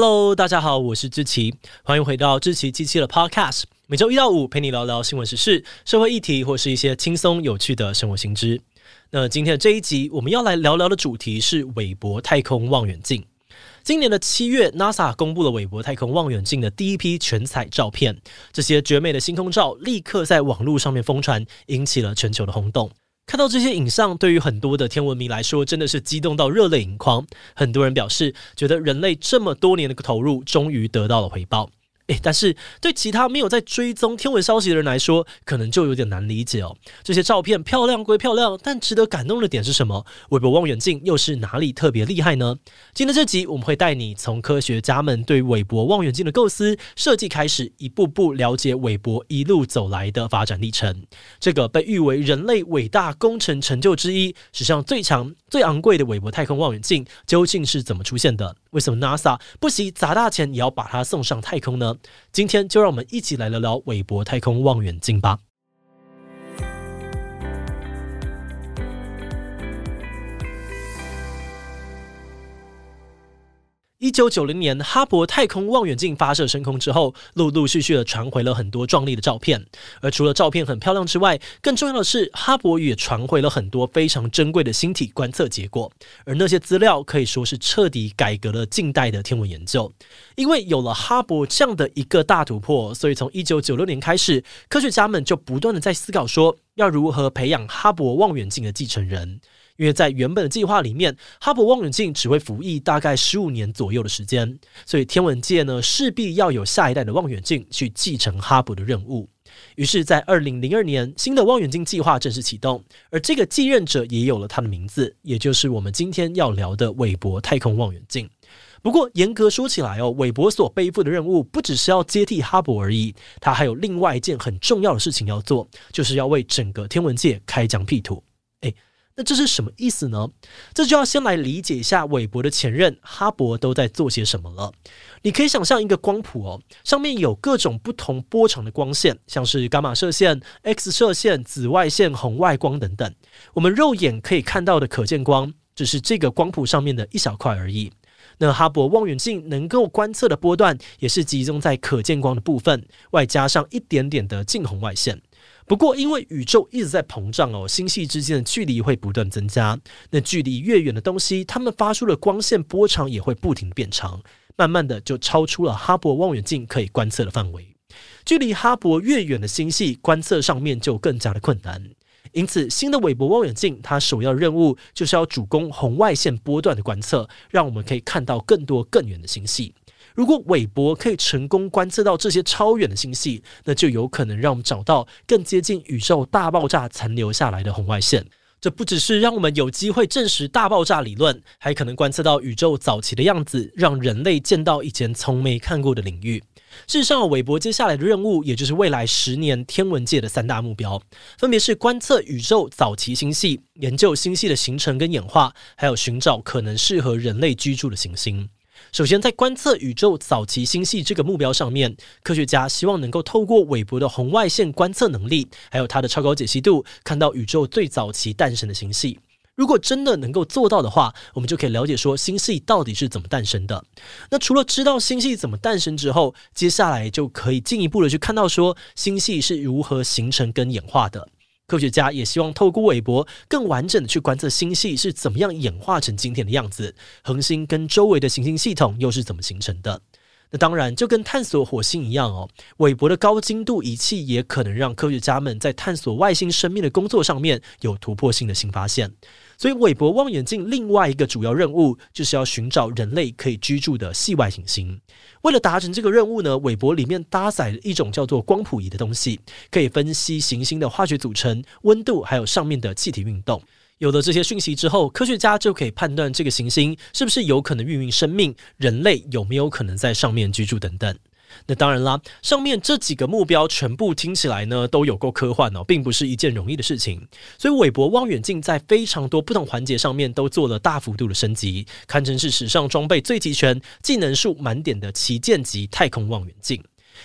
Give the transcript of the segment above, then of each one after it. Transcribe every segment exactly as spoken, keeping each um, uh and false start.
Hello， 大家好，我是志祺，欢迎回到志祺七七的 Podcast， 每周一到五陪你聊聊新闻时事、社会议题，或是一些轻松有趣的生活新知。那今天的这一集，我们要来聊聊的主题是韦伯太空望远镜。今年的七月 ，NASA 公布了韦伯太空望远镜的第一批全彩照片，这些绝美的星空照立刻在网络上面疯传，引起了全球的轰动。看到这些影像，对于很多的天文迷来说，真的是激动到热泪盈眶。很多人表示，觉得人类这么多年的投入，终于得到了回报。诶，但是对其他没有在追踪天文消息的人来说，可能就有点难理解哦。这些照片漂亮归漂亮，但值得感动的点是什么？韦伯望远镜又是哪里特别厉害呢？今天这集我们会带你从科学家们对韦伯望远镜的构思设计开始，一步步了解韦伯一路走来的发展历程。这个被誉为人类伟大工程成就之一，史上最强最昂贵的韦伯太空望远镜究竟是怎么出现的？为什么 NASA 不惜砸大钱也要把它送上太空呢？今天就让我们一起来聊聊韦伯太空望远镜吧。一九九零年，哈勃太空望远镜发射升空之后，陆陆续续的传回了很多壮丽的照片。而除了照片很漂亮之外，更重要的是，哈勃也传回了很多非常珍贵的星体观测结果。而那些资料可以说是彻底改革了近代的天文研究。因为有了哈勃这样的一个大突破，所以从一九九六年开始，科学家们就不断的在思考说，要如何培养哈勃望远镜的继承人。因为在原本的计划里面，哈勃望远镜只会服役大概十五年左右的时间，所以天文界呢势必要有下一代的望远镜去继承哈勃的任务。于是在二零零二年，新的望远镜计划正式启动，而这个继任者也有了他的名字，也就是我们今天要聊的韦伯太空望远镜。不过严格说起来哦，韦伯所背负的任务不只是要接替哈勃而已，他还有另外一件很重要的事情要做，就是要为整个天文界开疆辟土。诶，那这是什么意思呢？这就要先来理解一下韦伯的前任哈勃都在做些什么了。你可以想象一个光谱哦，上面有各种不同波长的光线，像是伽马射线、X 射线、紫外线、红外光等等。我们肉眼可以看到的可见光，只是这个光谱上面的一小块而已。那哈勃望远镜能够观测的波段，也是集中在可见光的部分，外加上一点点的近红外线。不过因为宇宙一直在膨胀哦，星系之间的距离会不断增加，那距离越远的东西，它们发出的光线波长也会不停变长，慢慢的就超出了哈勃望远镜可以观测的范围。距离哈勃越远的星系，观测上面就更加的困难。因此新的韦伯望远镜它首要任务就是要主攻红外线波段的观测，让我们可以看到更多更远的星系。如果韦伯可以成功观测到这些超远的星系，那就有可能让我们找到更接近宇宙大爆炸残留下来的红外线。这不只是让我们有机会证实大爆炸理论，还可能观测到宇宙早期的样子，让人类见到以前从没看过的领域。事实上，韦伯接下来的任务，也就是未来十年天文界的三大目标，分别是观测宇宙早期星系、研究星系的形成跟演化，还有寻找可能适合人类居住的行星。首先，在观测宇宙早期星系这个目标上面，科学家希望能够透过韦伯的红外线观测能力，还有它的超高解析度，看到宇宙最早期诞生的星系。如果真的能够做到的话，我们就可以了解说星系到底是怎么诞生的。那除了知道星系怎么诞生之后，接下来就可以进一步的去看到说星系是如何形成跟演化的。科学家也希望透过韦伯更完整的去观测星系是怎么样演化成今天的样子，恒星跟周围的行星系统又是怎么形成的。那当然就跟探索火星一样哦，韦伯的高精度仪器也可能让科学家们在探索外星生命的工作上面有突破性的新发现。所以韦伯望远镜另外一个主要任务就是要寻找人类可以居住的系外行星。为了达成这个任务呢，韦伯里面搭载了一种叫做光谱仪的东西，可以分析行星的化学组成、温度，还有上面的气体运动。有了这些讯息之后，科学家就可以判断这个行星是不是有可能孕育生命，人类有没有可能在上面居住等等。那当然啦，上面这几个目标全部听起来呢都有够科幻哦，并不是一件容易的事情。所以韦伯望远镜在非常多不同环节上面都做了大幅度的升级，堪称是史上装备最齐全、技能数满点的旗舰级太空望远镜。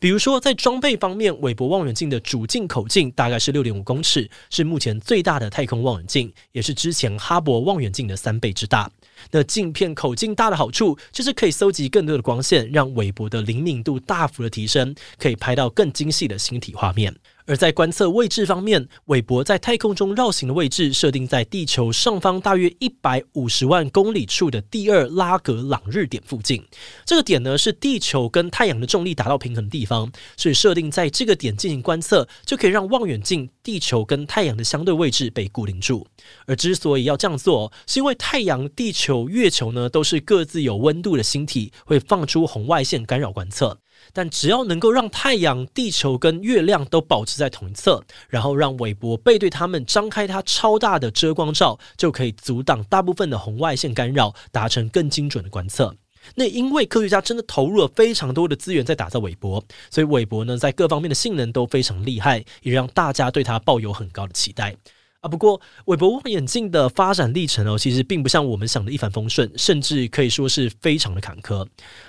比如说在装备方面，韦伯望远镜的主镜口径大概是 六点五公尺，是目前最大的太空望远镜，也是之前哈勃望远镜的三倍之大。那镜片口径大的好处就是可以搜集更多的光线，让韦伯的灵敏度大幅的提升，可以拍到更精细的星体画面。而在观测位置方面，韦伯在太空中绕行的位置设定在地球上方大约一百五十万公里处的第二拉格朗日点附近。这个点呢，是地球跟太阳的重力达到平衡的地方，所以设定在这个点进行观测，就可以让望远镜地球跟太阳的相对位置被固定住。而之所以要这样做，是因为太阳、地球、月球呢，都是各自有温度的星体，会放出红外线干扰观测。但只要能够让太阳、地球跟月亮都保持在同一侧，然后让韦伯背对他们，张开它超大的遮光罩，就可以阻挡大部分的红外线干扰，达成更精准的观测。那因为科学家真的投入了非常多的资源在打造韦伯，所以韦伯呢在各方面的性能都非常厉害，也让大家对它抱有很高的期待。啊、不过韦伯望远镜的发展历程、哦、其实并不像我们想的一帆风顺，甚至可以说是非常的坎坷。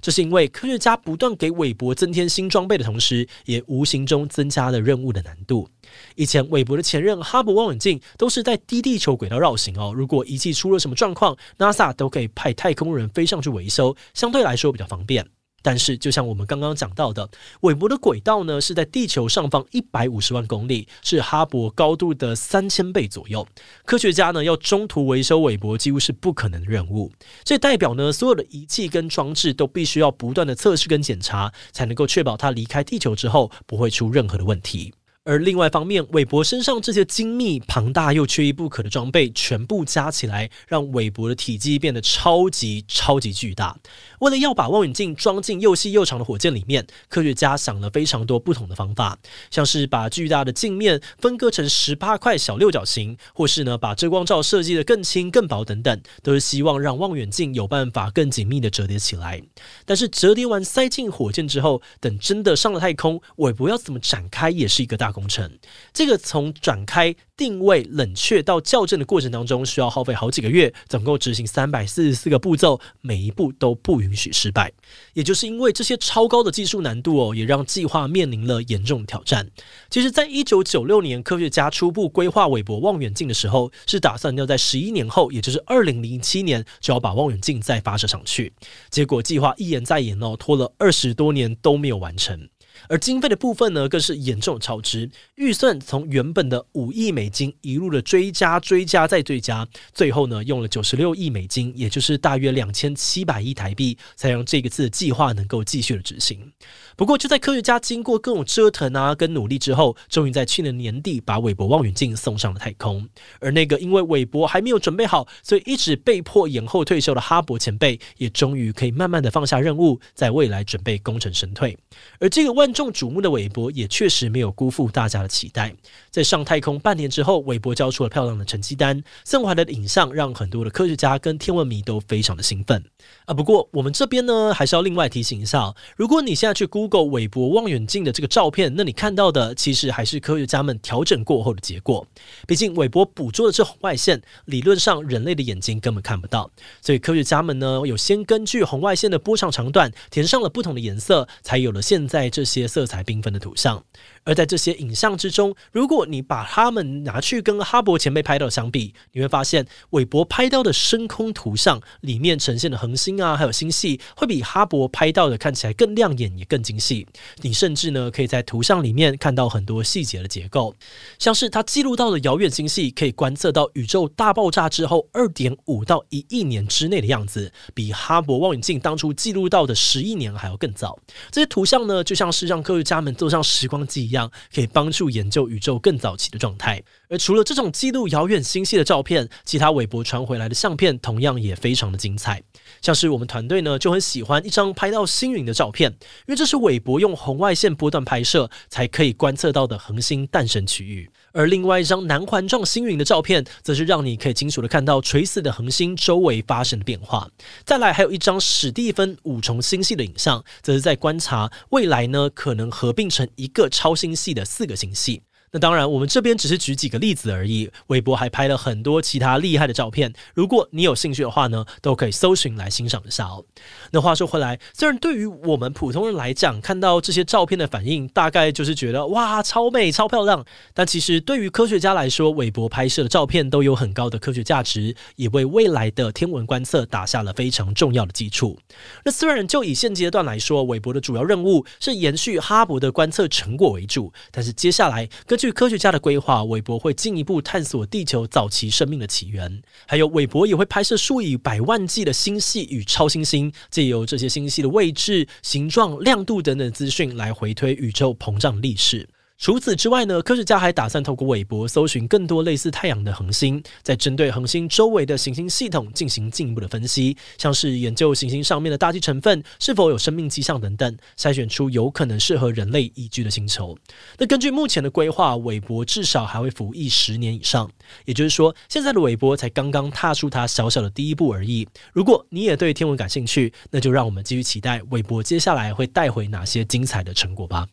这是因为科学家不断给韦伯增添新装备的同时，也无形中增加了任务的难度。以前韦伯的前任哈勃望远镜都是在低地球轨道绕行、哦、如果仪器出了什么状况， NASA 都可以派太空人飞上去维修，相对来说比较方便。但是就像我们刚刚讲到的，韦伯的轨道呢是在地球上方一百五十万公里，是哈勃高度的三千倍左右。科学家呢要中途维修韦伯几乎是不可能的任务，这代表呢所有的仪器跟装置都必须要不断的测试跟检查，才能够确保它离开地球之后不会出任何的问题。而另外一方面，韦伯身上这些精密、庞大又缺一不可的装备全部加起来，让韦伯的体积变得超级超级巨大。为了要把望远镜装进又细又长的火箭里面，科学家想了非常多不同的方法，像是把巨大的镜面分割成十八块小六角形，或是呢把遮光罩设计得更轻更薄等等，都是希望让望远镜有办法更紧密地折叠起来。但是折叠完塞进火箭之后，等真的上了太空，韦伯要怎么展开也是一个大工程。这个从展开、定位、冷却到校正的过程当中，需要耗费好几个月，总共执行三百四十四个步骤，每一步都不允许失败。也就是因为这些超高的技术难度、哦、也让计划面临了严重的挑战。其实在一九九六年科学家初步规划韦伯望远镜的时候，是打算要在十一年后，也就是二零零七年就要把望远镜再发射上去，结果计划一延再延、哦、拖了二十多年都没有完成。而经费的部分呢，更是严重超支，预算从原本的五亿美金一路的追加追加再追加，最后呢用了九十六亿美金，也就是大约两千七百亿台币，才让这个次的计划能够继续的执行。不过就在科学家经过各种折腾啊跟努力之后，终于在去年年底把韦伯望远镜送上了太空。而那个因为韦伯还没有准备好，所以一直被迫延后退休的哈勃前辈，也终于可以慢慢的放下任务，在未来准备功成身退。而这个万万众瞩目的韦伯也确实没有辜负大家的期待，在上太空半年之后，韦伯交出了漂亮的成绩单，送回来的影像让很多的科学家跟天文迷都非常的兴奋、啊、不过我们这边呢还是要另外提醒一下，如果你现在去 Google 韦伯望远镜的这个照片，那你看到的其实还是科学家们调整过后的结果。毕竟韦伯捕捉的是红外线，理论上人类的眼睛根本看不到，所以科学家们呢有先根据红外线的波长长短填上了不同的颜色，才有了现在这些色彩缤纷的图像。而在这些影像之中，如果你把它们拿去跟哈勃前辈拍到相比，你会发现韦伯拍到的深空图像里面呈现的恒星啊还有星系，会比哈勃拍到的看起来更亮眼也更精细。你甚至呢可以在图像里面看到很多细节的结构，像是它记录到的遥远星系可以观测到宇宙大爆炸之后 二点五到一亿年之内的样子，比哈勃望远镜当初记录到的十亿年还要更早。这些图像呢就像是让科学家们坐上时光机一样，可以帮助研究宇宙更早期的状态。而除了这种记录遥远星系的照片，其他韦伯传回来的相片同样也非常的精彩。像是我们团队呢就很喜欢一张拍到星云的照片，因为这是韦伯用红外线波段拍摄才可以观测到的恒星诞生区域。而另外一张南环状星云的照片，则是让你可以清楚的看到垂死的恒星周围发生的变化。再来还有一张史蒂芬五重星系的影像，则是在观察未来呢可能合并成一个超星系的四个星系。那当然我们这边只是举几个例子而已，韦伯还拍了很多其他厉害的照片，如果你有兴趣的话呢，都可以搜寻来欣赏一下哦。那话说回来，虽然对于我们普通人来讲，看到这些照片的反应大概就是觉得哇超美超漂亮，但其实对于科学家来说，韦伯拍摄的照片都有很高的科学价值，也为未来的天文观测打下了非常重要的基础。那虽然就以现阶段来说，韦伯的主要任务是延续哈勃的观测成果为主，但是接下来根据科学家的规划，韦伯会进一步探索地球早期生命的起源，还有韦伯也会拍摄数以百万计的星系与超新星，藉由这些星系的位置、形状、亮度等等资讯来回推宇宙膨胀历史。除此之外呢，科学家还打算透过韦伯搜寻更多类似太阳的恒星，再针对恒星周围的行星系统进行进一步的分析，像是研究行星上面的大气成分是否有生命迹象等等，筛选出有可能适合人类宜居的星球。那根据目前的规划，韦伯至少还会服役十年以上，也就是说现在的韦伯才刚刚踏出他小小的第一步而已。如果你也对天文感兴趣，那就让我们继续期待韦伯接下来会带回哪些精彩的成果吧。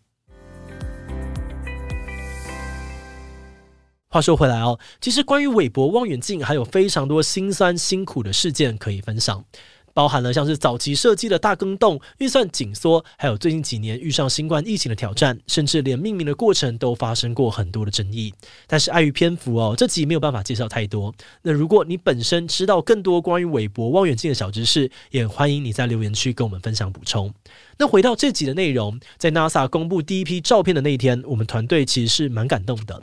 话说回来哦，其实关于韦伯望远镜还有非常多辛酸辛苦的事件可以分享，包含了像是早期设计的大更动、预算紧缩，还有最近几年遇上新冠疫情的挑战，甚至连命名的过程都发生过很多的争议。但是碍于篇幅哦，这集没有办法介绍太多。那如果你本身知道更多关于韦伯望远镜的小知识，也欢迎你在留言区跟我们分享补充。那回到这集的内容，在 NASA 公布第一批照片的那一天，我们团队其实是蛮感动的。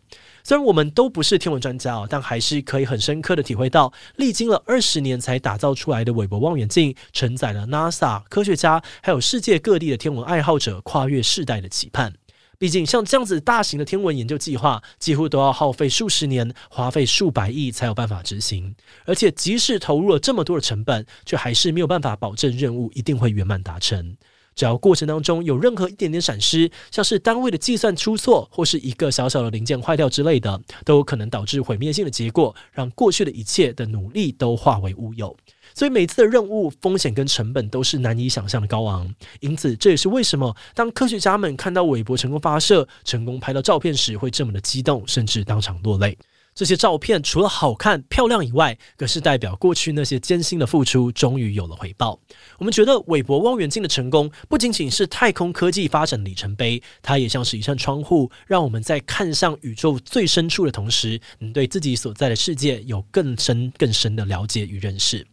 虽然我们都不是天文专家哦，但还是可以很深刻的体会到，历经了二十年才打造出来的韦伯望远镜，承载了 NASA 科学家还有世界各地的天文爱好者跨越世代的期盼。毕竟像这样子大型的天文研究计划，几乎都要耗费数十年，花费数百亿才有办法执行，而且即使投入了这么多的成本，却还是没有办法保证任务一定会圆满达成。只要过程当中有任何一点点闪失，像是单位的计算出错，或是一个小小的零件坏掉之类的，都有可能导致毁灭性的结果，让过去的一切的努力都化为乌有。所以每次的任务风险跟成本都是难以想象的高昂，因此这也是为什么当科学家们看到韦伯成功发射、成功拍到照片时，会这么的激动，甚至当场落泪。这些照片除了好看漂亮以外，更是代表过去那些艰辛的付出终于有了回报。我们觉得韦伯望远镜的成功不仅仅是太空科技发展的里程碑，它也像是一扇窗户，让我们在看向宇宙最深处的同时，能对自己所在的世界有更深更深的了解与认识。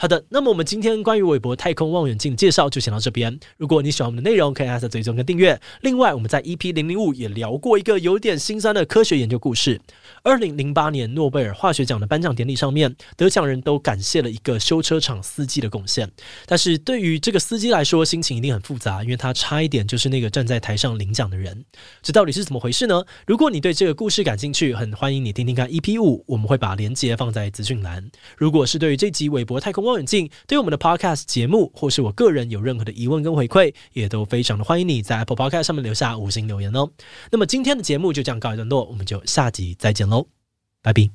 好的，那么我们今天关于韦伯太空望远镜的介绍就先到这边。如果你喜欢我们的内容，可以按下追踪跟订阅。另外，我们在 E P 零零五 也聊过一个有点心酸的科学研究故事。二零零八年诺贝尔化学奖的颁奖典礼上面，得奖人都感谢了一个修车厂司机的贡献。但是对于这个司机来说，心情一定很复杂，因为他差一点就是那个站在台上领奖的人。这到底是怎么回事呢？如果你对这个故事感兴趣，很欢迎你听听看 E P 五， 我们会把连结放在资讯栏。如果是对于这集韦伯太空望远镜，对我们的 podcast 节目或是我个人有任何的疑问跟回馈，也都非常的欢迎你在 Apple Podcast 上面留下五星留言哦。那么今天的节目就这样告一段落，我们就下集再见喽，拜拜。